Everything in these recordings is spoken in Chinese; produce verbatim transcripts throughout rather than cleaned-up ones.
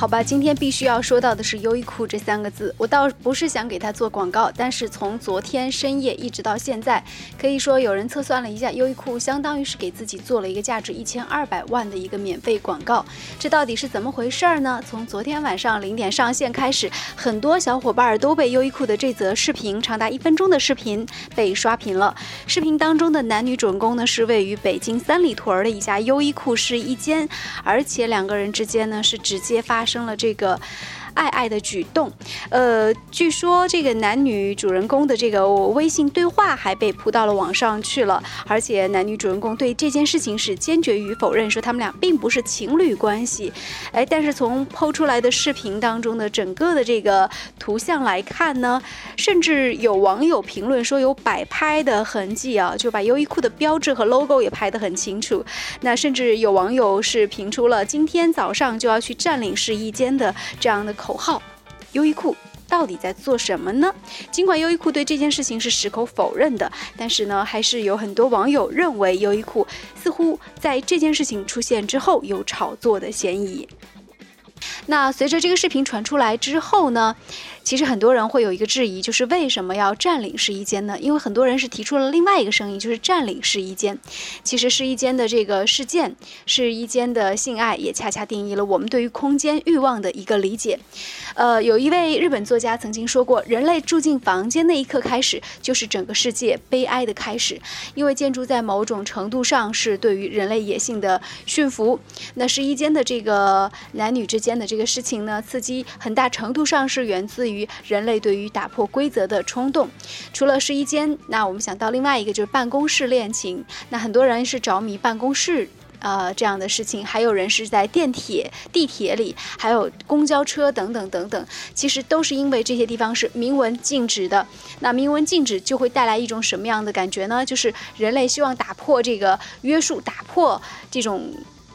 好吧，今天必须要说到的是优衣库这三个字。我倒不是想给它做广告，但是从昨天深夜一直到现在，可以说有人测算了一下，优衣库相当于是给自己做了一个价值一千二百万的一个免费广告。这到底是怎么回事呢？从昨天晚上零点上线开始，很多小伙伴都被优衣库的这则视频，长达一分钟的视频被刷屏了。视频当中的男女主人公呢，是位于北京三里屯的一家优衣库试衣间，而且两个人之间呢是直接发生了这个爱爱的举动。呃，据说这个男女主人公的这个微信对话还被铺到了网上去了，而且男女主人公对这件事情是坚决予否认，说他们俩并不是情侣关系。哎，但是从po出来的视频当中的整个的这个图像来看呢，甚至有网友评论说有摆拍的痕迹啊，就把优衣库的标志和 logo 也拍得很清楚。那甚至有网友是评出了今天早上就要去占领试衣间的这样的口号。优衣库到底在做什么呢？尽管优衣库对这件事情是矢口否认的，但是呢，还是有很多网友认为优衣库似乎在这件事情出现之后有炒作的嫌疑。那随着这个视频传出来之后呢，其实很多人会有一个质疑，就是为什么要占领试衣间呢？因为很多人是提出了另外一个声音，就是占领试衣间。其实试衣间的这个事件，试衣间的性爱，也恰恰定义了我们对于空间欲望的一个理解。呃，有一位日本作家曾经说过，人类住进房间那一刻开始，就是整个世界悲哀的开始，因为建筑在某种程度上是对于人类野性的驯服。那试衣间的这个男女之间的这个事情呢，刺激很大程度上是源自于人类对于打破规则的冲动。除了试衣间，那我们想到另外一个就是办公室恋情。那很多人是着迷办公室呃，这样的事情，还有人是在电铁地铁里，还有公交车等等等等，其实都是因为这些地方是明文禁止的。那明文禁止就会带来一种什么样的感觉呢？就是人类希望打破这个约束，打破这种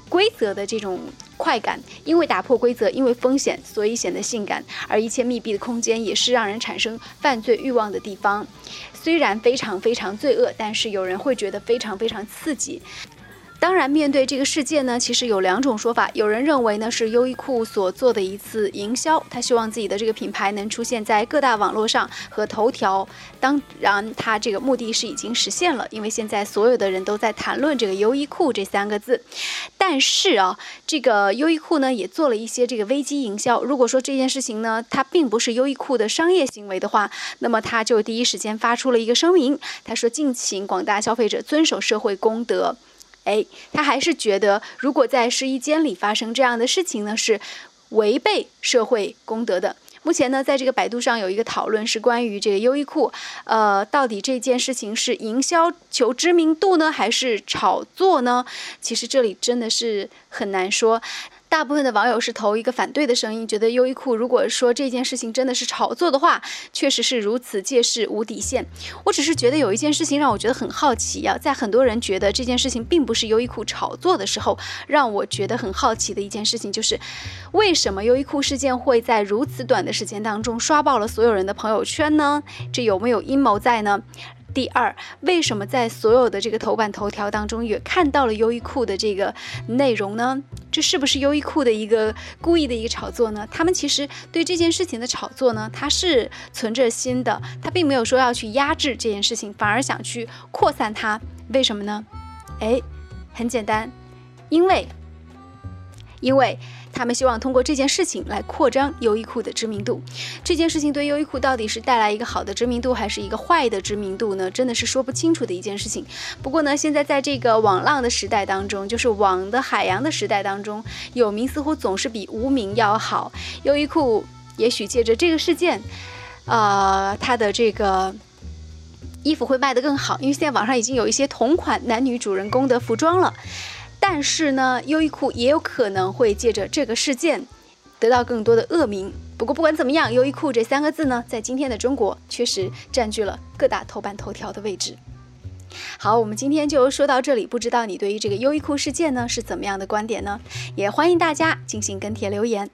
规则的这种快感，因为打破规则，因为风险，所以显得性感。而一切密闭的空间也是让人产生犯罪欲望的地方，虽然非常非常罪恶，但是有人会觉得非常非常刺激。当然，面对这个事件呢，其实有两种说法。有人认为呢是优衣库所做的一次营销，他希望自己的这个品牌能出现在各大网络上和头条。当然，他这个目的是已经实现了，因为现在所有的人都在谈论这个优衣库这三个字。但是啊，这个优衣库呢也做了一些这个危机营销。如果说这件事情呢，它并不是优衣库的商业行为的话，那么他就第一时间发出了一个声明，他说敬请广大消费者遵守社会公德。哎，他还是觉得如果在试衣间里发生这样的事情呢，是违背社会公德的。目前呢，在这个百度上有一个讨论是关于这个优衣库，呃，到底这件事情是营销求知名度呢，还是炒作呢？其实这里真的是很难说。大部分的网友是投一个反对的声音，觉得优衣库如果说这件事情真的是炒作的话，确实是如此借势无底线。我只是觉得有一件事情让我觉得很好奇啊，在很多人觉得这件事情并不是优衣库炒作的时候，让我觉得很好奇的一件事情就是，为什么优衣库事件会在如此短的时间当中刷爆了所有人的朋友圈呢？这有没有阴谋在呢？第二，为什么在所有的这个头版头条当中也看到了优衣库的这个内容呢？这是不是优衣库的一个故意的一个炒作呢？他们其实对这件事情的炒作呢，它是存着心的，它并没有说要去压制这件事情，反而想去扩散它。为什么呢？哎，很简单，因为因为他们希望通过这件事情来扩张优衣库的知名度。这件事情对优衣库到底是带来一个好的知名度，还是一个坏的知名度呢？真的是说不清楚的一件事情。不过呢，现在在这个网浪的时代当中，就是网的海洋的时代当中，有名似乎总是比无名要好。优衣库也许借着这个事件，呃，它的这个衣服会卖得更好，因为现在网上已经有一些同款男女主人公的服装了。但是呢，优衣库也有可能会借着这个事件得到更多的恶名。不过不管怎么样，优衣库这三个字呢，在今天的中国确实占据了各大头版头条的位置。好，我们今天就说到这里，不知道你对于这个优衣库事件呢是怎么样的观点呢？也欢迎大家进行跟帖留言。